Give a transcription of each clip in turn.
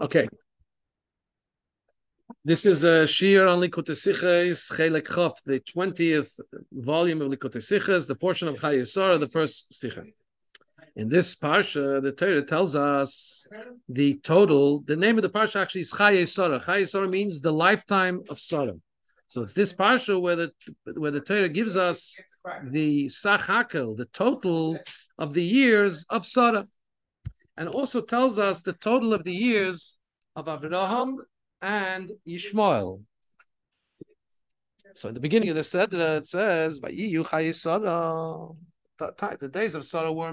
Okay. This is a shiur on Likkutei Sichos, Chelek Chaf, the 20th volume of Likkutei Sichos, the portion of Chayei Sarah, the first Sikha. In this parsha, the Torah tells us the total, the name of the parsha actually is Chayei Sarah. Chayei Sarah means the lifetime of Sodom. So it's this parsha where the Torah gives us the Sachakel, the total of the years of Sodom, and also tells us the total of the years of Avraham and Yishmael. So in the beginning of the Sedra, it says, the days of Sarah were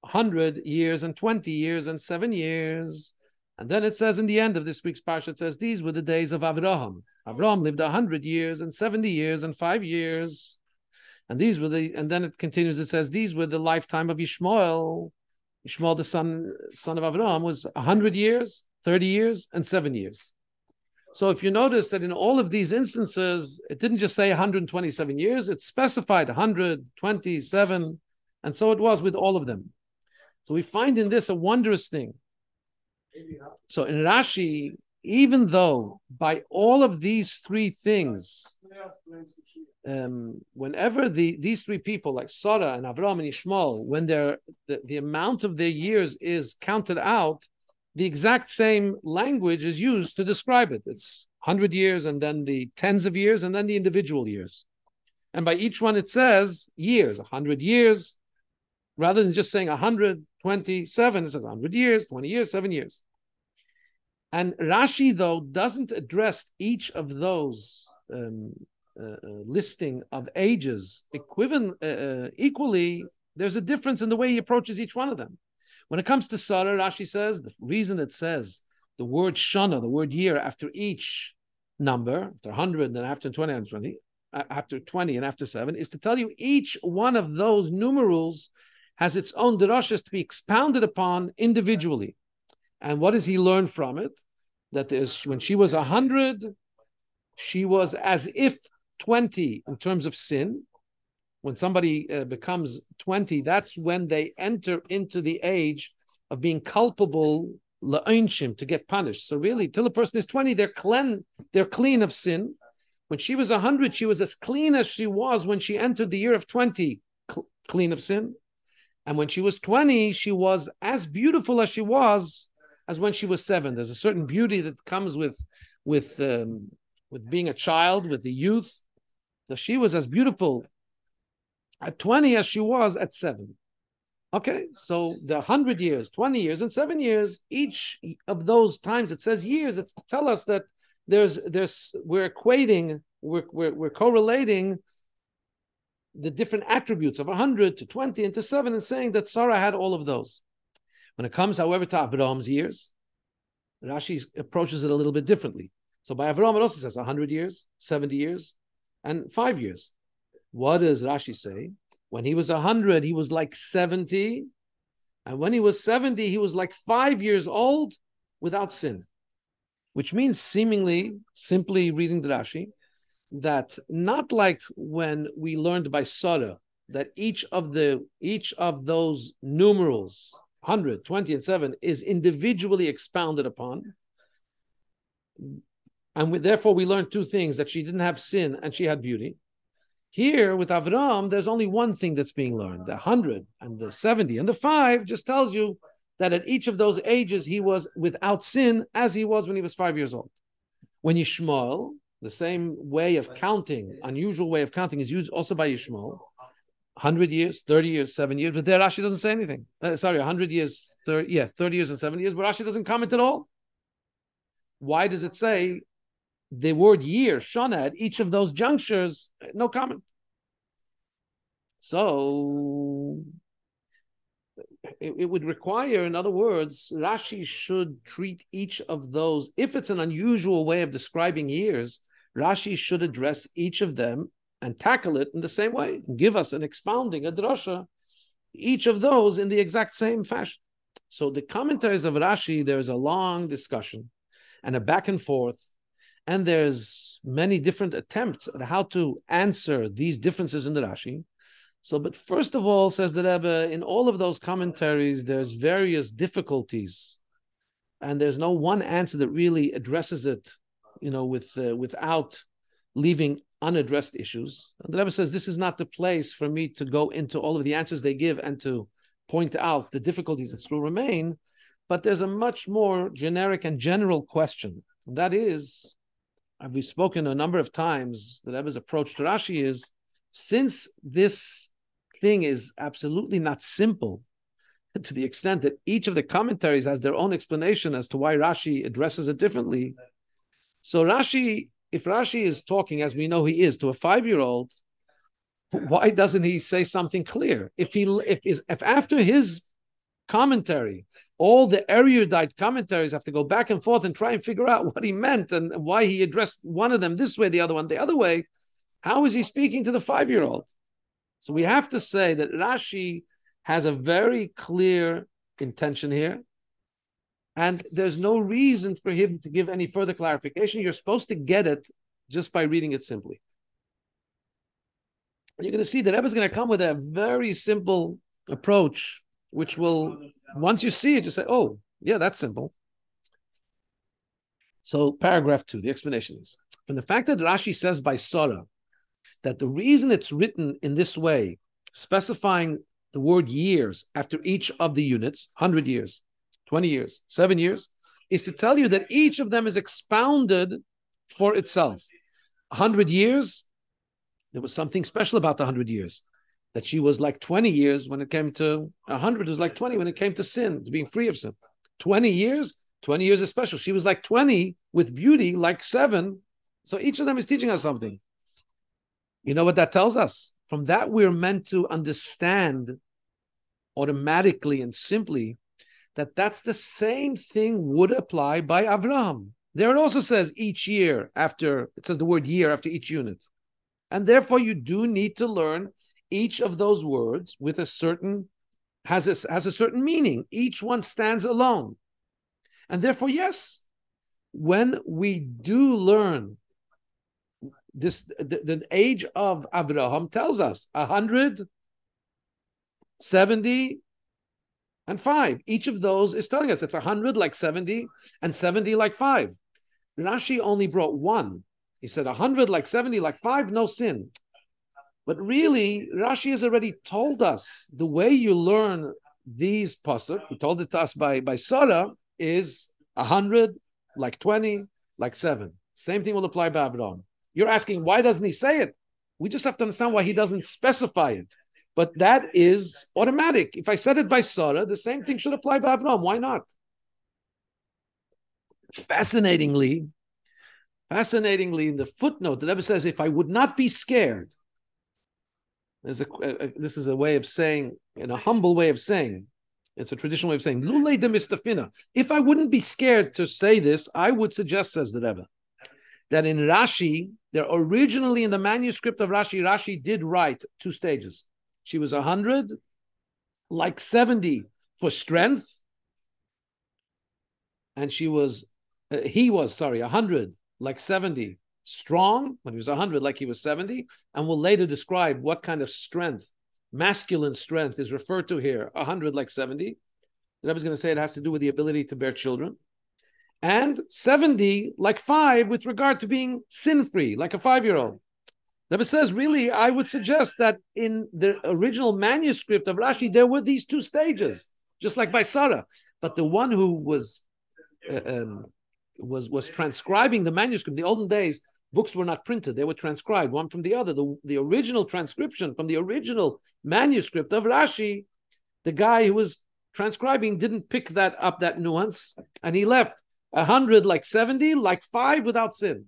100 years and 20 years and 7 years. And then it says in the end of this week's parsha, it says, these were the days of Avraham. Avraham lived 100 years and 70 years and 5 years. And these were the, and then it continues, it says, these were the lifetime of Yishmael. Yishmael, the son of Avraham, was 100 years, 30 years, and 7 years. So if you notice that in all of these instances, it didn't just say 127 years, it specified 127, and so it was with all of them. So we find in this a wondrous thing. So in Rashi, even though by all of these three things, whenever these three people like Sarah and Avram and Yishmael, when the amount of their years is counted out, the exact same language is used to describe it. It's 100 years and then the tens of years and then the individual years. And by each one it says years, 100 years, rather than just saying 127, it says 100 years, 20 years, 7 years. And Rashi, though, doesn't address each of those listing of ages equally. There's a difference in the way he approaches each one of them. When it comes to Sarah, Rashi says, the reason it says the word shana, the word year, after each number, after 100, then after 20, after 20 and after 7, is to tell you each one of those numerals has its own drosha to be expounded upon individually. And what does he learn from it? That there's, when she was 100, she was as if 20 in terms of sin. When somebody becomes 20, that's when they enter into the age of being culpable to get punished. So really, till a person is 20, they're clean of sin. When she was 100, she was as clean as she was when she entered the year of 20, clean of sin. And when she was 20, she was as beautiful as she was as when she was 7. There's a certain beauty that comes with being a child, with the youth. So she was as beautiful at 20 as she was at 7. Okay, so the 100 years, 20 years, and 7 years, each of those times it says years, it's to tell us that we're correlating the different attributes of 100 to 20 and to 7 and saying that Sarah had all of those. When it comes, however, to Avram's years, Rashi approaches it a little bit differently. So by Avram, it also says 100 years, 70 years, and 5 years. What does Rashi say? When he was 100, he was like 70. And when he was 70, he was like 5 years old without sin. Which means seemingly, simply reading the Rashi, that not like when we learned by Sarah that each of those numerals 100, 20, and 7 is individually expounded upon, and therefore we learned two things: that she didn't have sin and she had beauty. Here with Avram, there's only one thing that's being learned: the 100 and the 70 and the 5 just tells you that at each of those ages he was without sin, as he was when he was 5 years old. When Yishmael, the same way of counting, unusual way of counting, is used also by Yishmael. 100 years, 30 years, 7 years. But there Rashi doesn't say anything. 100 years, 30 years and 7 years. But Rashi doesn't comment at all. Why does it say the word year, shana, at each of those junctures? No comment. So it would require, in other words, Rashi should treat each of those, if it's an unusual way of describing years, Rashi should address each of them and tackle it in the same way, and give us an expounding, a drosha, each of those in the exact same fashion. So the commentaries of Rashi, there's a long discussion and a back and forth, and there's many different attempts at how to answer these differences in the Rashi. So, but first of all, says the Rebbe, in all of those commentaries, there's various difficulties, and there's no one answer that really addresses it, you know, without leaving unaddressed issues. And the Rebbe says, this is not the place for me to go into all of the answers they give and to point out the difficulties that still remain, but there's a much more generic and general question. And that is, we've spoken a number of times, the Rebbe's approach to Rashi is, since this thing is absolutely not simple, to the extent that each of the commentaries has their own explanation as to why Rashi addresses it differently, so Rashi, if Rashi is talking, as we know he is, to a 5-year-old, why doesn't he say something clear? If after his commentary, all the erudite commentaries have to go back and forth and try and figure out what he meant and why he addressed one of them this way, the other one the other way, how is he speaking to the 5-year-old? So we have to say that Rashi has a very clear intention here, and there's no reason for him to give any further clarification. You're supposed to get it just by reading it simply. And you're going to see that Rebbe is going to come with a very simple approach, which will, once you see it, you say, oh, yeah, that's simple. So paragraph 2, the explanation is, from the fact that Rashi says by Sarah that the reason it's written in this way, specifying the word years after each of the units, 100 years, 20 years, 7 years, is to tell you that each of them is expounded for itself. 100 years, there was something special about the 100 years, that she was like 20 years when it came to, 100 was like 20 when it came to sin, to being free of sin. 20 years is special. She was like 20 with beauty, like 7. So each of them is teaching us something. You know what that tells us? From that, we're meant to understand automatically and simply that that's the same thing would apply by Avraham. There it also says each year after, it says the word year after each unit. And therefore you do need to learn each of those words with a certain, has a certain meaning. Each one stands alone. And therefore, yes, when we do learn this, the age of Avraham tells us 100, 70, and 5. Each of those is telling us it's 100 like 70 and 70 like 5. Rashi only brought one. He said 100 like 70 like 5, no sin. But really, Rashi has already told us the way you learn these pasuk, he told it to us by Sarah, is 100 like 20 like 7. Same thing will apply by Avraham. You're asking, why doesn't he say it? We just have to understand why he doesn't specify it. But that is automatic. If I said it by Sarah, the same thing should apply by Avram. Why not? Fascinatingly, in the footnote, the Rebbe says, if I would not be scared, this is a way of saying, in a humble way of saying, it's a traditional way of saying, Lulei de Mistafina. If I wouldn't be scared to say this, I would suggest, says the Rebbe, that in Rashi, there originally in the manuscript of Rashi, Rashi did write 2 stages. She was 100, like 70 for strength. And he was 100, like 70, strong, when he was 100, like he was 70. And we'll later describe what kind of strength, masculine strength, is referred to here, 100, like 70. The Rebbe is going to say it has to do with the ability to bear children. And 70, like 5, with regard to being sin-free, like a 5-year-old. Rebbe says, really, I would suggest that in the original manuscript of Rashi, there were these 2 stages, just like by Sarah. But the one who was transcribing the manuscript, in the olden days, books were not printed. They were transcribed, one from the other. The original transcription from the original manuscript of Rashi, the guy who was transcribing didn't pick that nuance, and he left 100 like 70, like 5 without sin.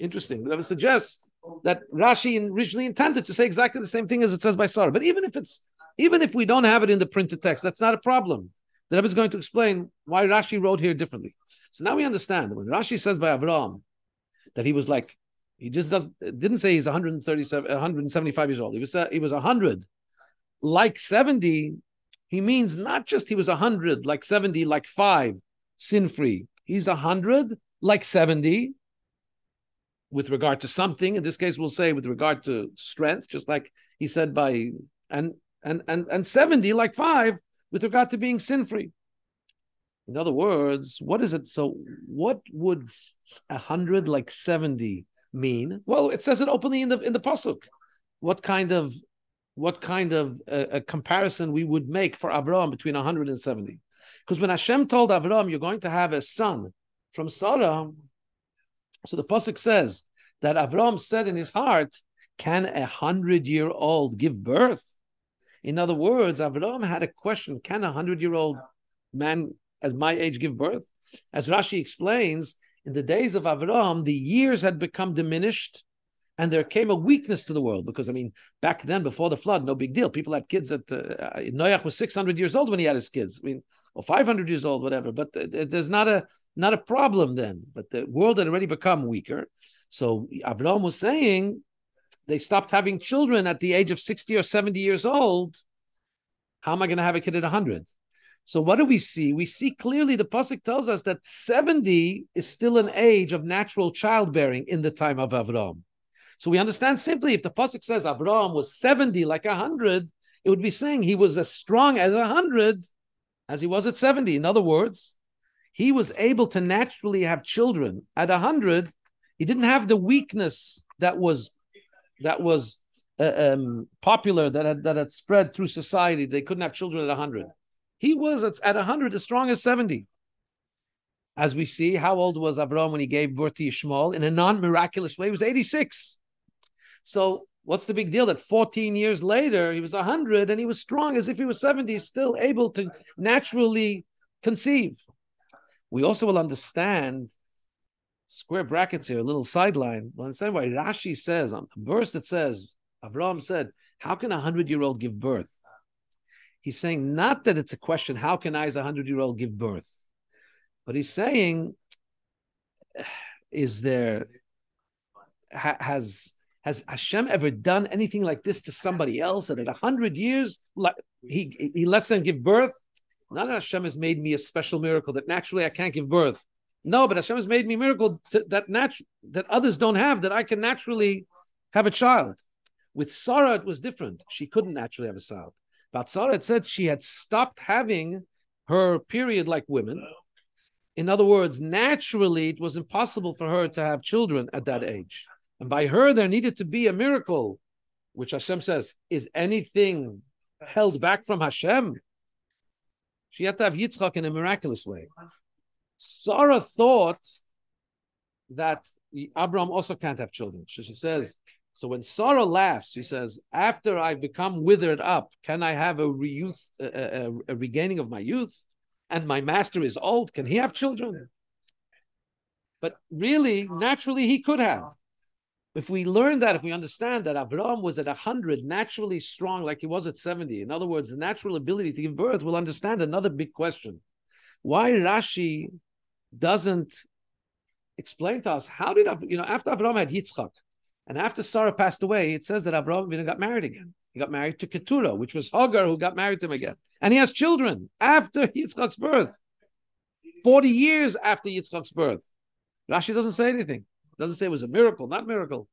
Interesting. The Rebbe suggests that Rashi originally intended to say exactly the same thing as it says by Sarah. But even if we don't have it in the printed text, that's not a problem. The Rebbe is going to explain why Rashi wrote here differently. So now we understand when Rashi says by Avram that he was like, he just didn't say he's 175 years old. He was 100 like 70. He means not just he was 100 like 70 like 5 sin free. He's 100 like 70. With regard to something, in this case, we'll say with regard to strength, just like he said by and 70 like 5 with regard to being sin-free. In other words, what is it? So what would 100 like 70 mean? Well, it says it openly in the pasuk. What kind of a comparison we would make for Avraham between 100 and 70? Because when Hashem told Avraham, "You're going to have a son from Sarah," so the pasuk says that Avraham said in his heart, "Can 100-year-old give birth?" In other words, Avraham had a question: can 100-year-old man as my age give birth? As Rashi explains, in the days of Avraham, the years had become diminished, and there came a weakness to the world. Because, I mean, back then, before the flood, no big deal. People had kids at... Noach was 600 years old when he had his kids. I mean, or 500 years old, whatever. But there's not a problem then. But the world had already become weaker. So Avraham was saying they stopped having children at the age of 60 or 70 years old. How am I going to have a kid at 100? So what do we see? We see clearly the pasuk tells us that 70 is still an age of natural childbearing in the time of Avraham. So we understand simply, if the pasuk says Avraham was 70 like 100, it would be saying he was as strong as 100 as he was at 70. In other words, he was able to naturally have children at 100. He didn't have the weakness that was popular, that had spread through society. They couldn't have children at 100. He was at 100 as strong as 70. As we see, how old was Avraham when he gave birth to Yishmael? In a non-miraculous way, he was 86. So what's the big deal that 14 years later, he was 100 and he was strong as if he was 70, still able to naturally conceive? We also will understand, square brackets here, a little sideline. Well, in the same way, Rashi says, on the verse that says, Avraham said, how can a 100-year-old give birth? He's saying not that it's a question, how can I as a 100-year-old give birth? But he's saying, has Hashem ever done anything like this to somebody else, that at 100 years, like he lets them give birth? Not that Hashem has made me a special miracle that naturally I can't give birth. No, but Hashem has made me a miracle that others don't have, that I can naturally have a child. With Sarah, it was different. She couldn't naturally have a child. But Sarah, it said she had stopped having her period like women. In other words, naturally, it was impossible for her to have children at that age. And by her, there needed to be a miracle, which Hashem says, is anything held back from Hashem? She had to have Yitzchak in a miraculous way. Sarah thought that Abraham also can't have children. So she says, so when Sarah laughs, she says, after I've become withered up, can I have a regaining of my youth? And my master is old, can he have children? But really, naturally, he could have. If we learn that, if we understand that Avraham was at 100, naturally strong like he was at 70, in other words, the natural ability to give birth, we'll understand another big question. Why Rashi doesn't explain to us, how did, after Avraham had Yitzchak, and after Sarah passed away, it says that Avraham got married again. He got married to Keturah, which was Hagar, who got married to him again. And he has children after Yitzchak's birth, 40 years after Yitzchak's birth. Rashi doesn't say anything. Doesn't say it was a miracle, not miracle.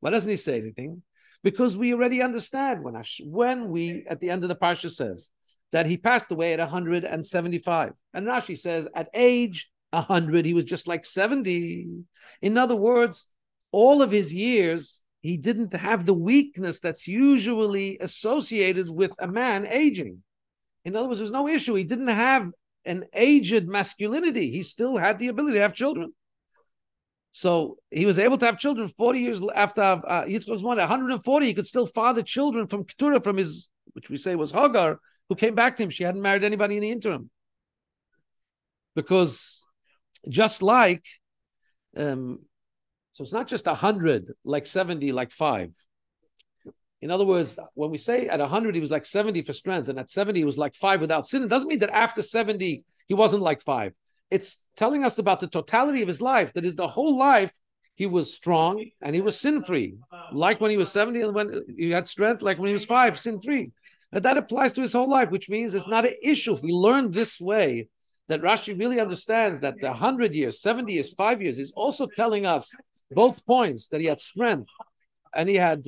Why doesn't he say anything? Because we already understand when we, at the end of the parsha, says that he passed away at 175. And Rashi says at age 100, he was just like 70. In other words, all of his years, he didn't have the weakness that's usually associated with a man aging. In other words, there's no issue. He didn't have an aged masculinity. He still had the ability to have children. So he was able to have children 40 years after Yitzchak was born. At 140, he could still father children from Keturah, from his, which we say was Hagar, who came back to him. She hadn't married anybody in the interim. Because just like... So it's not just 100, like 70, like 5. In other words, when we say at 100, he was like 70 for strength, and at 70, he was like 5 without sin. It doesn't mean that after 70, he wasn't like 5. It's telling us about the totality of his life. That is, the whole life, he was strong and he was sin-free. Like when he was 70 and when he had strength, like when he was 5, sin-free. And that applies to his whole life, which means it's not an issue. If we learn this way, that Rashi really understands that the 100 years, 70 years, 5 years is also telling us both points, that he had strength and he had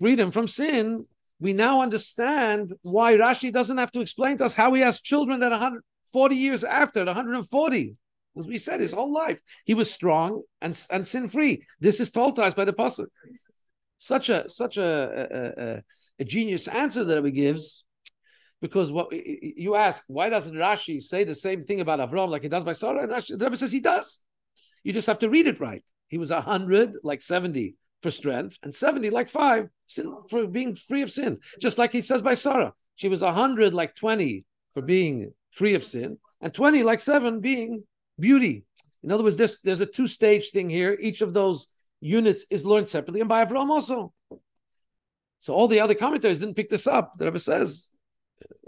freedom from sin, we now understand why Rashi doesn't have to explain to us how he has children at 140 years after, at 140. As we said, his whole life, he was strong and sin-free. This is told to us by the pasuk. Such a genius answer that he gives, because what you ask, why doesn't Rashi say the same thing about Avram like he does by Sarah? And Rashi, the Rebbe says he does. You just have to read it right. He was 100 like 70 for strength and 70 like 5 for being free of sin. Just like he says by Sarah, she was 100 like 20 for being free of sin and 20 like 7 being beauty. In other words, there's a two-stage thing here. Each of those units is learned separately, and by Avram also. So all the other commentators didn't pick this up. The Rebbe says,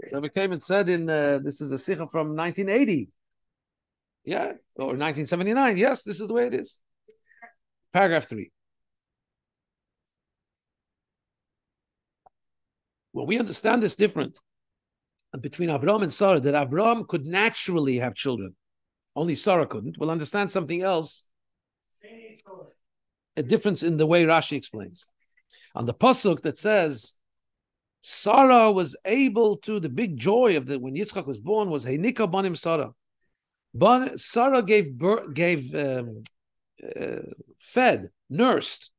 the Rebbe came and said in, this is a Sikha from 1980. Yeah, or 1979. Yes, this is the way it is. Paragraph 3. Well, we understand this different between Avram and Sarah, that Avram could naturally have children. Only Sarah couldn't. We'll understand something else, a difference in the way Rashi explains. On the pasuk that says, Sarah was able to, the big joy of the, when Yitzchak was born, was Heinika Banim Sarah. But Sarah fed, nursed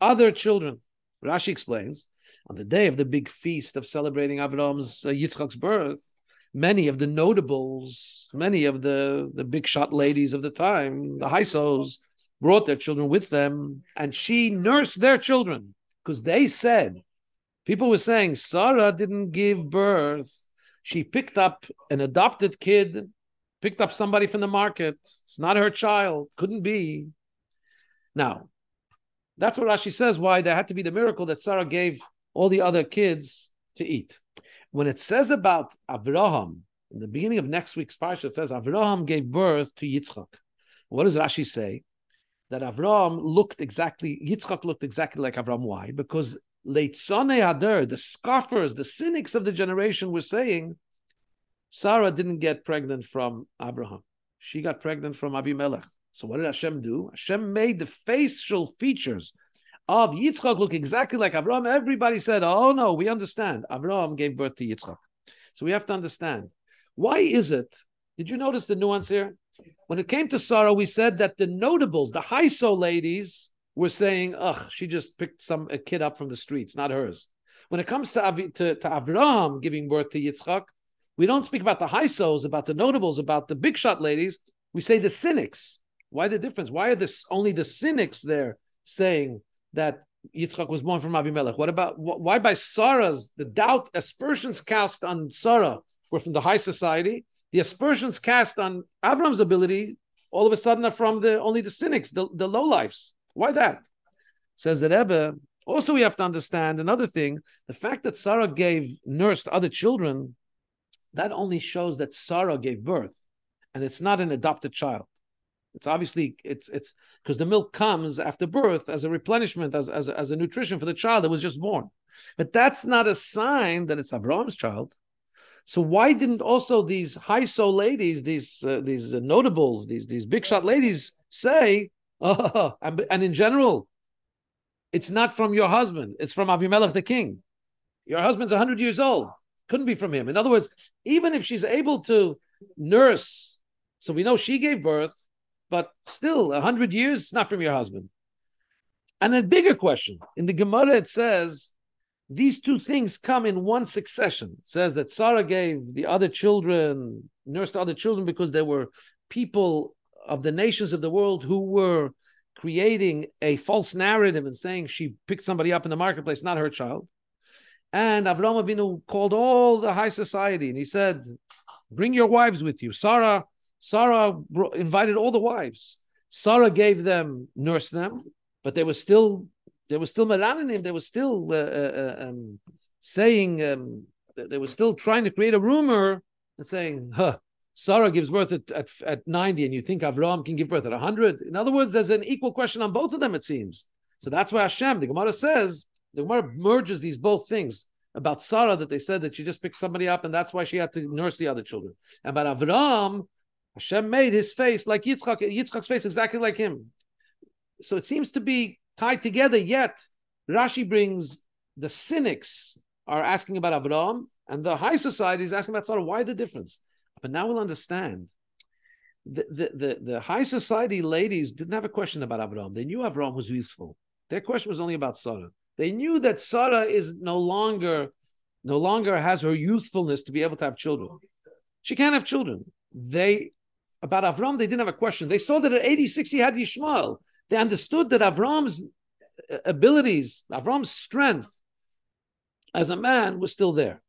other children. Rashi explains, on the day of the big feast of celebrating Avram's, Yitzchak's birth, many of the notables, many of the big shot ladies of the time, the Haisos, brought their children with them, and she nursed their children, because they said, people were saying, Sarah didn't give birth. She picked up an adopted kid, picked up somebody from the market. It's not her child. Couldn't be. Now, that's what Rashi says, why there had to be the miracle that Sarah gave all the other kids to eat. When it says about Avraham, in the beginning of next week's parsha, it says Avraham gave birth to Yitzchak. What does Rashi say? That Yitzchak looked exactly like Avram. Why? Because Leitzonei Hader, the scoffers, the cynics of the generation were saying, Sarah didn't get pregnant from Avraham. She got pregnant from Avimelech. So what did Hashem do? Hashem made the facial features of Yitzchak look exactly like Avraham. Everybody said, oh no, we understand. Avraham gave birth to Yitzchak. So we have to understand. Why is it? Did you notice the nuance here? When it came to Sarah, we said that the notables, the high-so ladies, were saying, ugh, she just picked a kid up from the streets, not hers. When it comes to Avraham giving birth to Yitzchak, we don't speak about the high-sos, about the notables, about the big-shot ladies. We say the cynics. Why the difference? Why are only the cynics there saying that Yitzchak was born from Avimelech? Why by Sarah's, the doubt aspersions cast on Sarah were from the high society? The aspersions cast on Avram's ability all of a sudden are from only the cynics, the lowlifes. Why that? Says the Rebbe. Also, we have to understand another thing. The fact that Sarah nursed other children, that only shows that Sarah gave birth. And it's not an adopted child. It's obviously, it's because the milk comes after birth as a replenishment, as a nutrition for the child that was just born. But that's not a sign that it's Avram's child. So why didn't also these high-so ladies, these notables, these big-shot ladies say, oh, and in general, it's not from your husband, it's from Avimelech the king. Your husband's 100 years old. Couldn't be from him. In other words, even if she's able to nurse, so we know she gave birth, but still 100 years, it's not from your husband. And a bigger question. In the Gemara, it says, these two things come in one succession. It says that Sarah gave the other children, nursed other children, because there were people of the nations of the world who were creating a false narrative and saying she picked somebody up in the marketplace, not her child. And Avram Avinu called all the high society and he said, bring your wives with you. Sarah invited all the wives. Sarah gave them, nursed them, but they were still... There was still melaninim. They were still saying, they were still trying to create a rumor and saying, Sarah gives birth at 90 and you think Avram can give birth at 100? In other words, there's an equal question on both of them, it seems. So that's why Hashem, the Gemara says, the Gemara merges these both things about Sarah that they said that she just picked somebody up and that's why she had to nurse the other children. And about Avram, Hashem made his face like Yitzchak's face exactly like him. So it seems to be tied together, yet Rashi brings the cynics are asking about Avraham, and the high society is asking about Sarah. Why the difference? But now we'll understand. The high society ladies didn't have a question about Avraham. They knew Avraham was youthful. Their question was only about Sarah. They knew that Sarah is no longer has her youthfulness to be able to have children. She can't have children. About Avram, they didn't have a question. They saw that at 86 he had Yishmael. They understood that Avram's abilities, Avram's strength as a man was still there.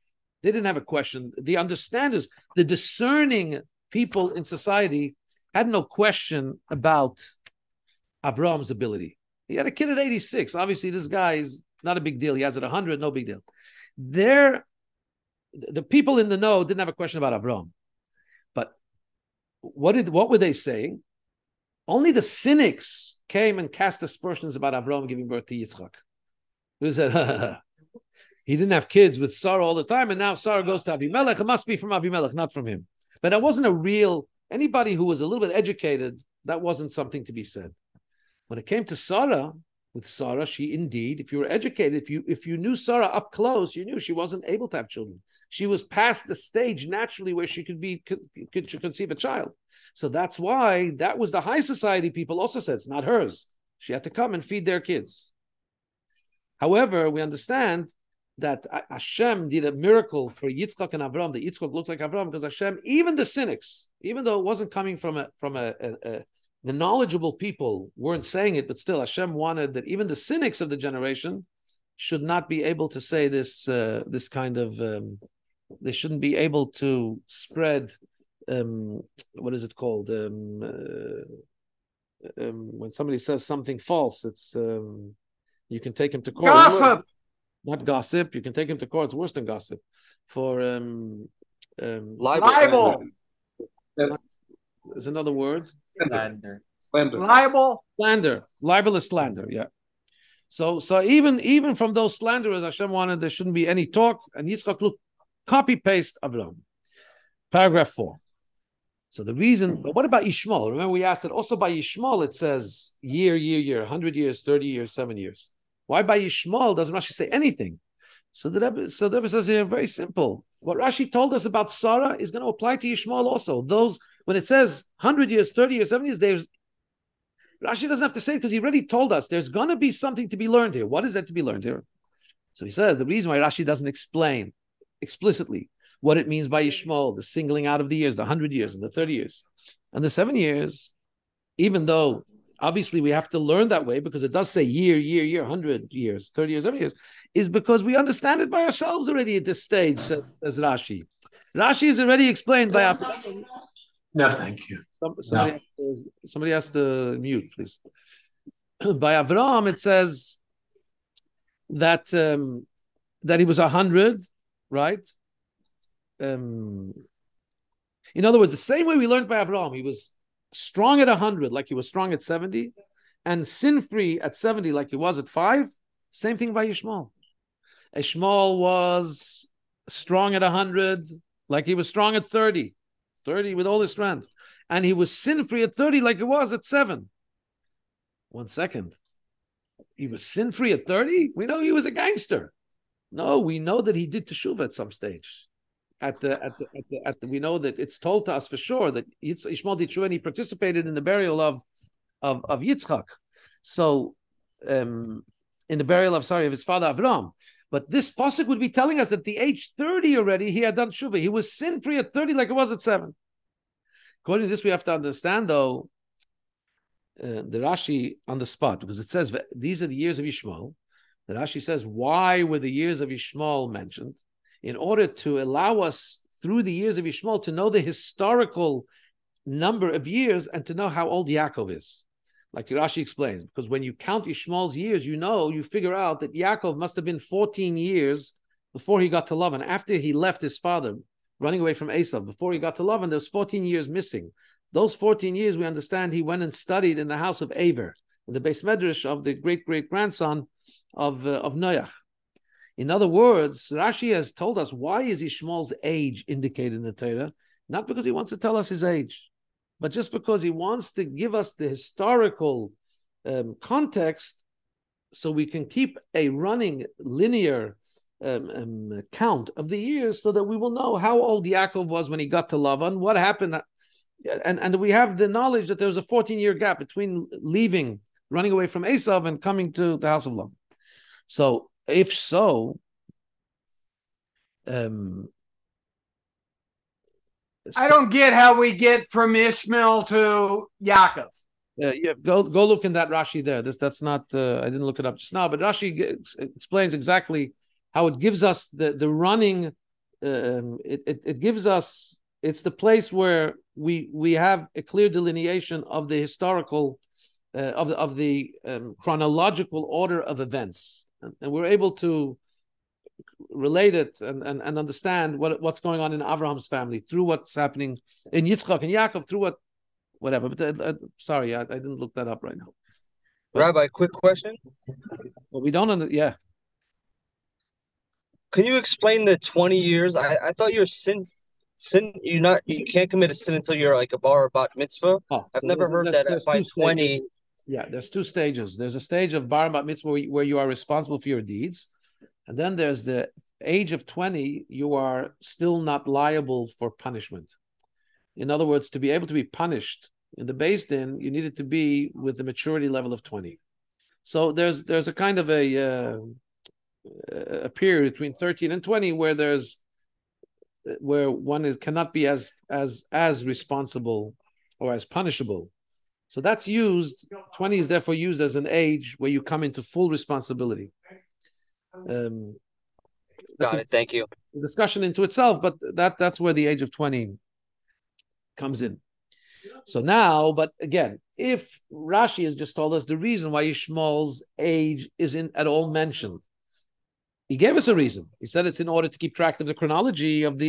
They didn't have a question. The understanders, the discerning people in society had no question about Avram's ability. He had a kid at 86. Obviously, this guy is not a big deal. He has it at 100, no big deal. The people in the know didn't have a question about Avram. But what were they saying? Only the cynics came and cast aspersions about Avram giving birth to Yitzchak. They said, he didn't have kids with Sarah all the time, and now Sarah goes to Avimelech. It must be from Avimelech, not from him. But that wasn't anybody who was a little bit educated, that wasn't something to be said. When it came to Sarah, with Sarah, she indeed, if you were educated, if you knew Sarah up close, you knew she wasn't able to have children. She was past the stage naturally where she could conceive a child. So that's why that was the high society people also said, it's not hers. She had to come and feed their kids. However, we understand that Hashem did a miracle for Yitzchak and Avram, that Yitzchak looked like Avram, because Hashem, even the cynics, even though it wasn't coming from the knowledgeable people weren't saying it, but still Hashem wanted that even the cynics of the generation should not be able to say this kind of, they shouldn't be able to spread, what is it called? When somebody says something false, it's you can take him to court. Gossip! Not gossip, you can take him to court. It's worse than gossip. For libel. Is another word. Slander. Libel. Slander. Libel is slander, yeah. So even from those slanderers, Hashem wanted there shouldn't be any talk. And Yitzchak looked, copy-paste Avram. Paragraph 4. So the reason, but what about Yishmael? Remember we asked that also by Yishmael it says year, 100 years, 30 years, 7 years. Why by Yishmael doesn't Rashi say anything? So the Rebbe says here, very simple. What Rashi told us about Sarah is going to apply to Yishmael also. Those, when it says 100 years, 30 years, 70 years, Rashi doesn't have to say it because he already told us there's going to be something to be learned here. What is there to be learned here? So he says the reason why Rashi doesn't explain explicitly what it means by Yishmael, the singling out of the years, the 100 years and the 30 years. And the 7 years, even though obviously we have to learn that way because it does say year, 100 years, 30 years, 70 years, is because we understand it by ourselves already at this stage, says Rashi. Rashi is already explained by our... No, thank you. Somebody has to mute, please. By Avram, it says that he was 100, right? In other words, the same way we learned by Avram, he was strong at 100, like he was strong at 70, and sin-free at 70, like he was at 5. Same thing by Yishmael. Yishmael was strong at 100, like he was strong at 30. 30 with all his strength. And he was sin-free at 30 like he was at 7. 1 second. He was sin-free at 30? We know he was a gangster. No, we know that he did teshuvah at some stage. We know that it's told to us for sure that Yishmael did teshuvah and he participated in the burial of Yitzchak. So, in the burial of his father Avram. But this pasuk would be telling us that at the age 30 already, he had done teshuvah. He was sin-free at 30 like it was at 7. According to this, we have to understand, though, the Rashi on the spot, because it says, these are the years of Yishmael. The Rashi says, why were the years of Yishmael mentioned? In order to allow us, through the years of Yishmael, to know the historical number of years and to know how old Yaakov is. Like Rashi explains, because when you count Yishmael's years, you figure out that Yaakov must have been 14 years before he got to Lavan. After he left his father, running away from Esau, before he got to Lavan, there's 14 years missing. Those 14 years, we understand, he went and studied in the house of Eber, in the base medrash of the great-great-grandson of Noach. In other words, Rashi has told us, why is Yishmael's age indicated in the Torah? Not because he wants to tell us his age, but just because he wants to give us the historical context so we can keep a running linear count of the years, so that we will know how old Yaakov was when he got to Lavan, what happened, and we have the knowledge that there was a 14-year gap between running away from Esau and coming to the house of Lavan. So, if so, I don't get how we get from Yishmael to Yaakov. Yeah, go look in that Rashi there. That's not. I didn't look it up just now, but Rashi explains exactly how it gives us the running, it gives us, it's the place where we have a clear delineation of the historical, of the chronological order of events. And we're able to relate it and understand what's going on in Avraham's family through what's happening in Yitzchak and Yaakov, through whatever. But sorry, I didn't look that up right now. But, Rabbi, quick question. Well, we don't, yeah. Can you explain the 20 years? I thought you're sin. You can't commit a sin until you're like a bar or bat mitzvah. Oh, I've never heard that by 20. Yeah, there's two stages. There's a stage of bar and bat mitzvah where you are responsible for your deeds, and then there's the age of 20. You are still not liable for punishment. In other words, to be able to be punished in the base din, you needed to be with the maturity level of 20. So there's a kind of a period between 13 and 20 where one cannot be as responsible or as punishable. So that's used. 20 is therefore used as an age where you come into full responsibility. Got it. Thank you. Discussion into itself, but that's where the age of 20 comes in. So now, but again, if Rashi has just told us the reason why Yishmael's age isn't at all mentioned, he gave us a reason. He said it's in order to keep track of the chronology of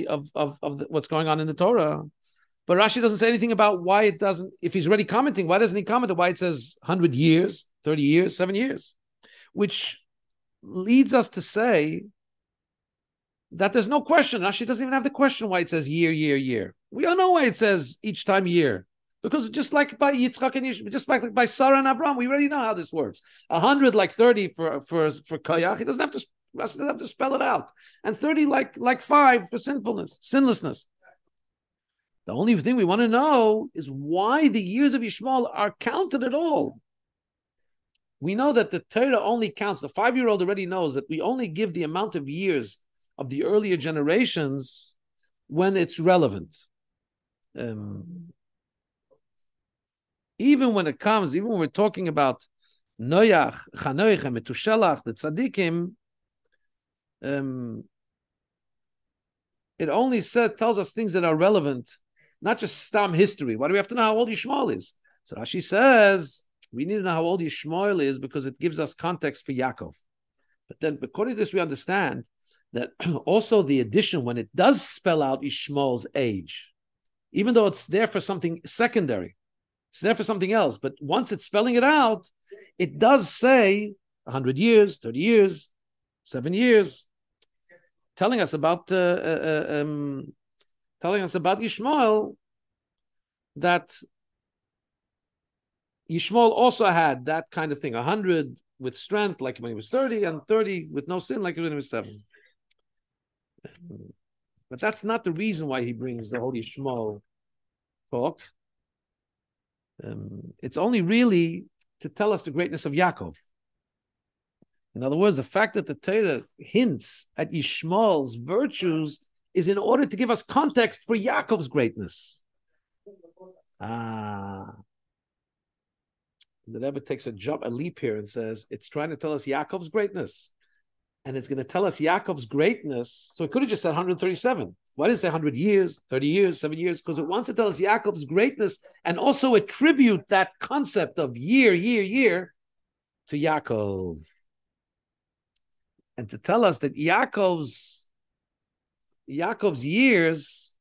what's going on in the Torah. But Rashi doesn't say anything about why it doesn't. If he's already commenting, why doesn't he comment on why it says 100 years, 30 years, 7 years? Which leads us to say that there's no question. Rashi doesn't even have the question why it says year. We all know why it says each time year. Because just like by Yitzchak and Yishmael, just like by Sarah and Avram, we already know how this works. 100 like 30 for Kayach. He doesn't have to... Rashi doesn't have to spell it out. And 30 like 5 for sinlessness. The only thing we want to know is why the years of Yishmael are counted at all. We know that the Torah only counts, the 5-year-old already knows that we only give the amount of years of the earlier generations when it's relevant. Even when we're talking about Noach, Chanoich, and Metushelach, the Tzadikim, it only tells us things that are relevant, not just stam history. Why do we have to know how old Yishmael is? So Rashi says we need to know how old Yishmael is because it gives us context for Yaakov. But then, according to this, we understand that also the addition, when it does spell out Yishmael's age, even though it's there for something secondary, it's there for something else. But once it's spelling it out, it does say 100 years, 30 years, 7 years. Telling us about Yishmael, that Yishmael also had that kind of thing, 100 with strength, like when he was 30, and 30 with no sin, like when he was 7. But that's not the reason why he brings the whole Yishmael talk. It's only really to tell us the greatness of Yaakov. In other words, the fact that the Torah hints at Yishmael's virtues is in order to give us context for Yaakov's greatness. The Rebbe takes a leap here and says, it's trying to tell us Yaakov's greatness. And it's going to tell us Yaakov's greatness. So it could have just said 137. Why did it say 100 years, 30 years, 7 years? Because it wants to tell us Yaakov's greatness and also attribute that concept of year to Yaakov. And to tell us that Yaakov's years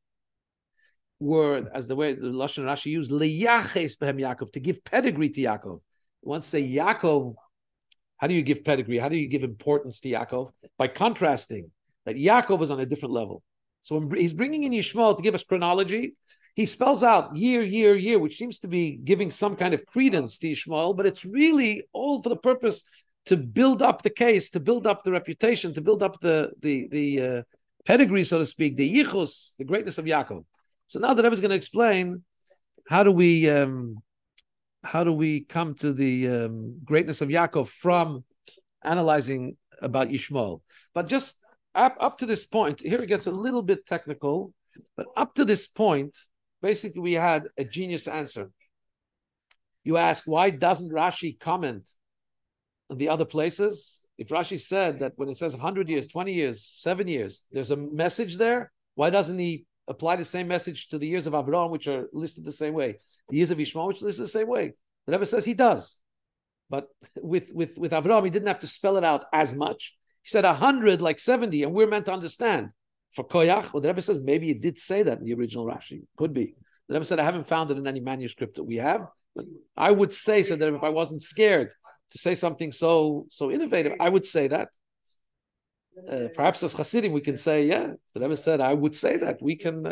were, as the way the Lashon Rashi used, leyaches behem Yaakov, to give pedigree to Yaakov. Once say Yaakov, how do you give pedigree? How do you give importance to Yaakov? By contrasting that Yaakov is on a different level. So when he's bringing in Yishmael to give us chronology, he spells out year, which seems to be giving some kind of credence to Yishmael, but it's really all for the purpose to build up the case, to build up the reputation, to build up the pedigree, so to speak, the yichus, the greatness of Yaakov. So now the Rebbe is going to explain how do we come to the greatness of Yaakov from analyzing about Yishmael. But just up to this point, here it gets a little bit technical, but up to this point, basically we had a genius answer. You ask, why doesn't Rashi comment on the other places? If Rashi said that when it says 100 years, 20 years, 7 years, there's a message there, why doesn't he apply the same message to the years of Avraham, which are listed the same way, the years of Yishmael, which are listed the same way? The Rebbe says he does. But with Avraham, he didn't have to spell it out as much. He said 100 like 70, and we're meant to understand. For Kayach, well, the Rebbe says maybe he did say that in the original Rashi. Could be. The Rebbe said, I haven't found it in any manuscript that we have. But I would say, said the Rebbe, if I wasn't scared to say something so innovative, I would say that. Perhaps as Hasidim, we can say, yeah, the Rebbe said, I would say that. We can,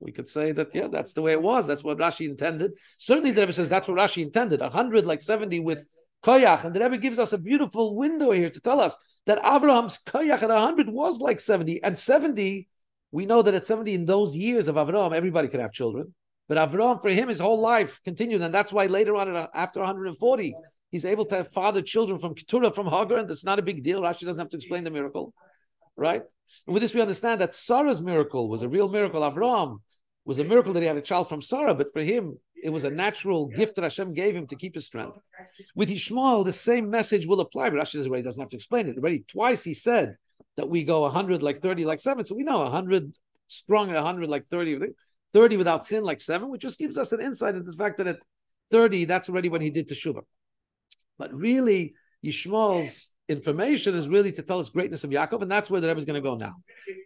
we could say that, yeah, that's the way it was. That's what Rashi intended. Certainly the Rebbe says that's what Rashi intended. 100 like 70 with Kayach, and the Rebbe gives us a beautiful window here to tell us that Avraham's Kayach at 100 was like 70, and 70, we know that at 70 in those years of Avraham, everybody could have children, but Avraham, for him, his whole life continued, and that's why later on, after 140, he's able to have father children from Keturah, from Hagar, and that's not a big deal. Rashi doesn't have to explain the miracle, right? And with this, we understand that Sarah's miracle was a real miracle. Avraham was a miracle that he had a child from Sarah, but for him, it was a natural gift that Hashem gave him to keep his strength. With Yishmael, the same message will apply. But Rashi already doesn't have to explain it. Already twice he said that we go 100 like 30 like 7. So we know 100 strong and 100 like 30. 30 without sin like 7, which just gives us an insight into the fact that at 30, that's already when he did teshuvah. But really, Yishmael's information is really to tell us greatness of Yaakov. And that's where the Rebbe is going to go now.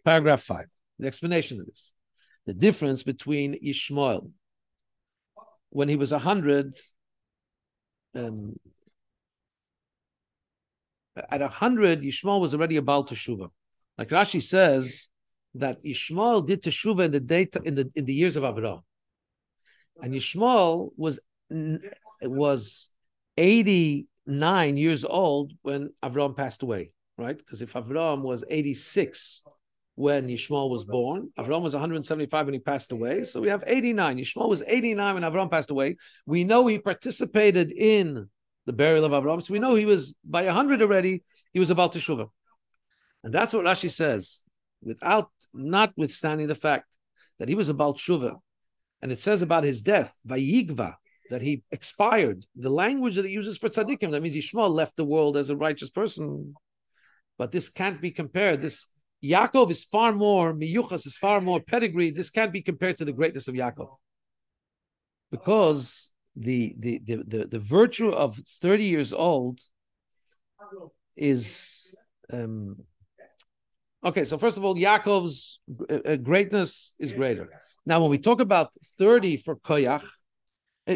Paragraph 5. The explanation of this. The difference between Yishmael, when he was 100, at 100, Yishmael was already about teshuvah. Like Rashi says that Yishmael did teshuvah in the years of Avraham, and Yishmael was 89 years old when Avraham passed away. Right? Because if Avraham was 86 when Yishmael was born, Avram was 175 when he passed away. So we have 89. Yishmael was 89 when Avram passed away. We know he participated in the burial of Avram. So we know he was, by 100 already, he was about teshuvah. And that's what Rashi says, notwithstanding the fact that he was about teshuvah. And it says about his death, Vayigva, that he expired. The language that he uses for tzaddikim, that means Yishmael left the world as a righteous person. But this can't be compared. This Yaakov is far more miyuchas, is far more pedigree. This can't be compared to the greatness of Yaakov, because the virtue of 30 years old is okay. So first of all, Yaakov's greatness is greater. Now, when we talk about 30 for Koyach,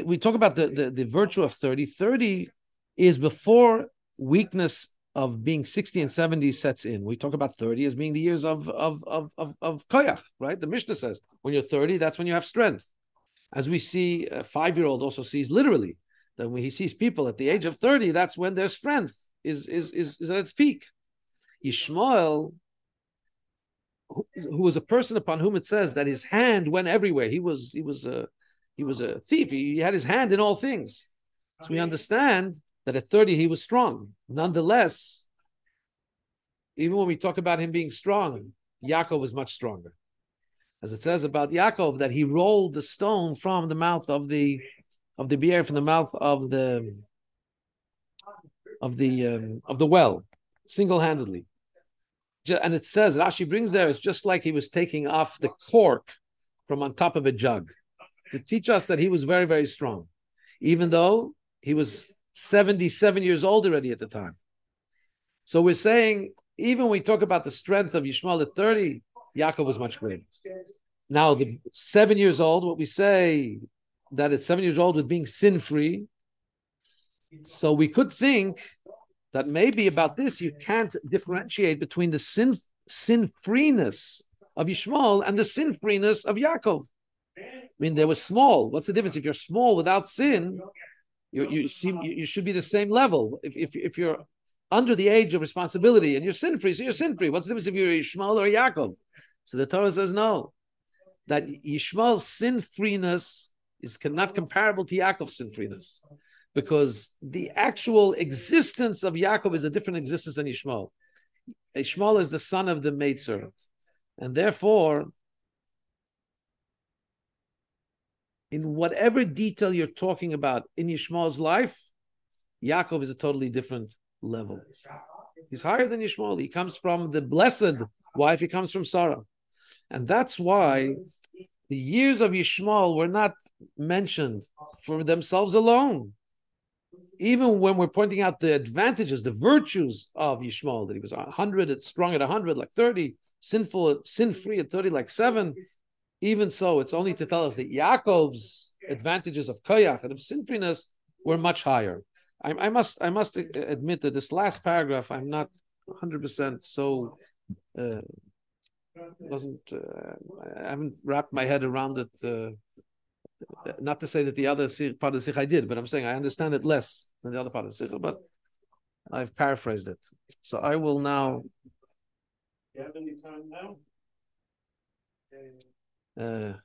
we talk about the virtue of 30. 30 is before weakness of being 60 and 70 sets in. We talk about 30 as being the years of Koyach, right? The Mishnah says, when you're 30, that's when you have strength. As we see, a 5-year-old also sees literally, that when he sees people at the age of 30, that's when their strength is at its peak. Yishmael, who was a person upon whom it says that his hand went everywhere. He was a thief. He had his hand in all things. So we understand that at 30 he was strong. Nonetheless, even when we talk about him being strong, Yaakov was much stronger. As it says about Yaakov, that he rolled the stone from the mouth of the beer, from the mouth of the well, single-handedly. And it says, Rashi brings there, it's just like he was taking off the cork from on top of a jug, to teach us that he was very, very strong, even though he was 77 years old already at the time. So we're saying, even when we talk about the strength of Yishmael at 30, Yaakov was much greater. Now, the 7 years old, what we say that at 7 years old with being sin-free, so we could think that maybe about this you can't differentiate between the sin-freeness of Yishmael and the sin-freeness of Yaakov. I mean, they were small. What's the difference? If you're small without sin, you seem you should be the same level. If you're under the age of responsibility, and you're sin-free, so you're sin-free. What's the difference if you're a Yishmael or a Yaakov? So the Torah says no. That Yishmael's sin-freeness is not comparable to Yaakov's sin-freeness, because the actual existence of Yaakov is a different existence than Yishmael. Yishmael is the son of the maidservant. And therefore, in whatever detail you're talking about in Yishmael's life, Yaakov is a totally different level. He's higher than Yishmael. He comes from the blessed wife. He comes from Sarah. And that's why the years of Yishmael were not mentioned for themselves alone. Even when we're pointing out the advantages, the virtues of Yishmael, that he was 100, strong at 100, like 30, sinful, sin-free at 30, like 7. Even so, it's only to tell us that Yaakov's advantages of Kayach and of sin-freeness were much higher. I must admit that this last paragraph, I'm not 100% so... I haven't wrapped my head around it. Not to say that the other part of the Sikha I did, but I'm saying I understand it less than the other part of the Sikha, but I've paraphrased it. So I will now... Do you have any time now?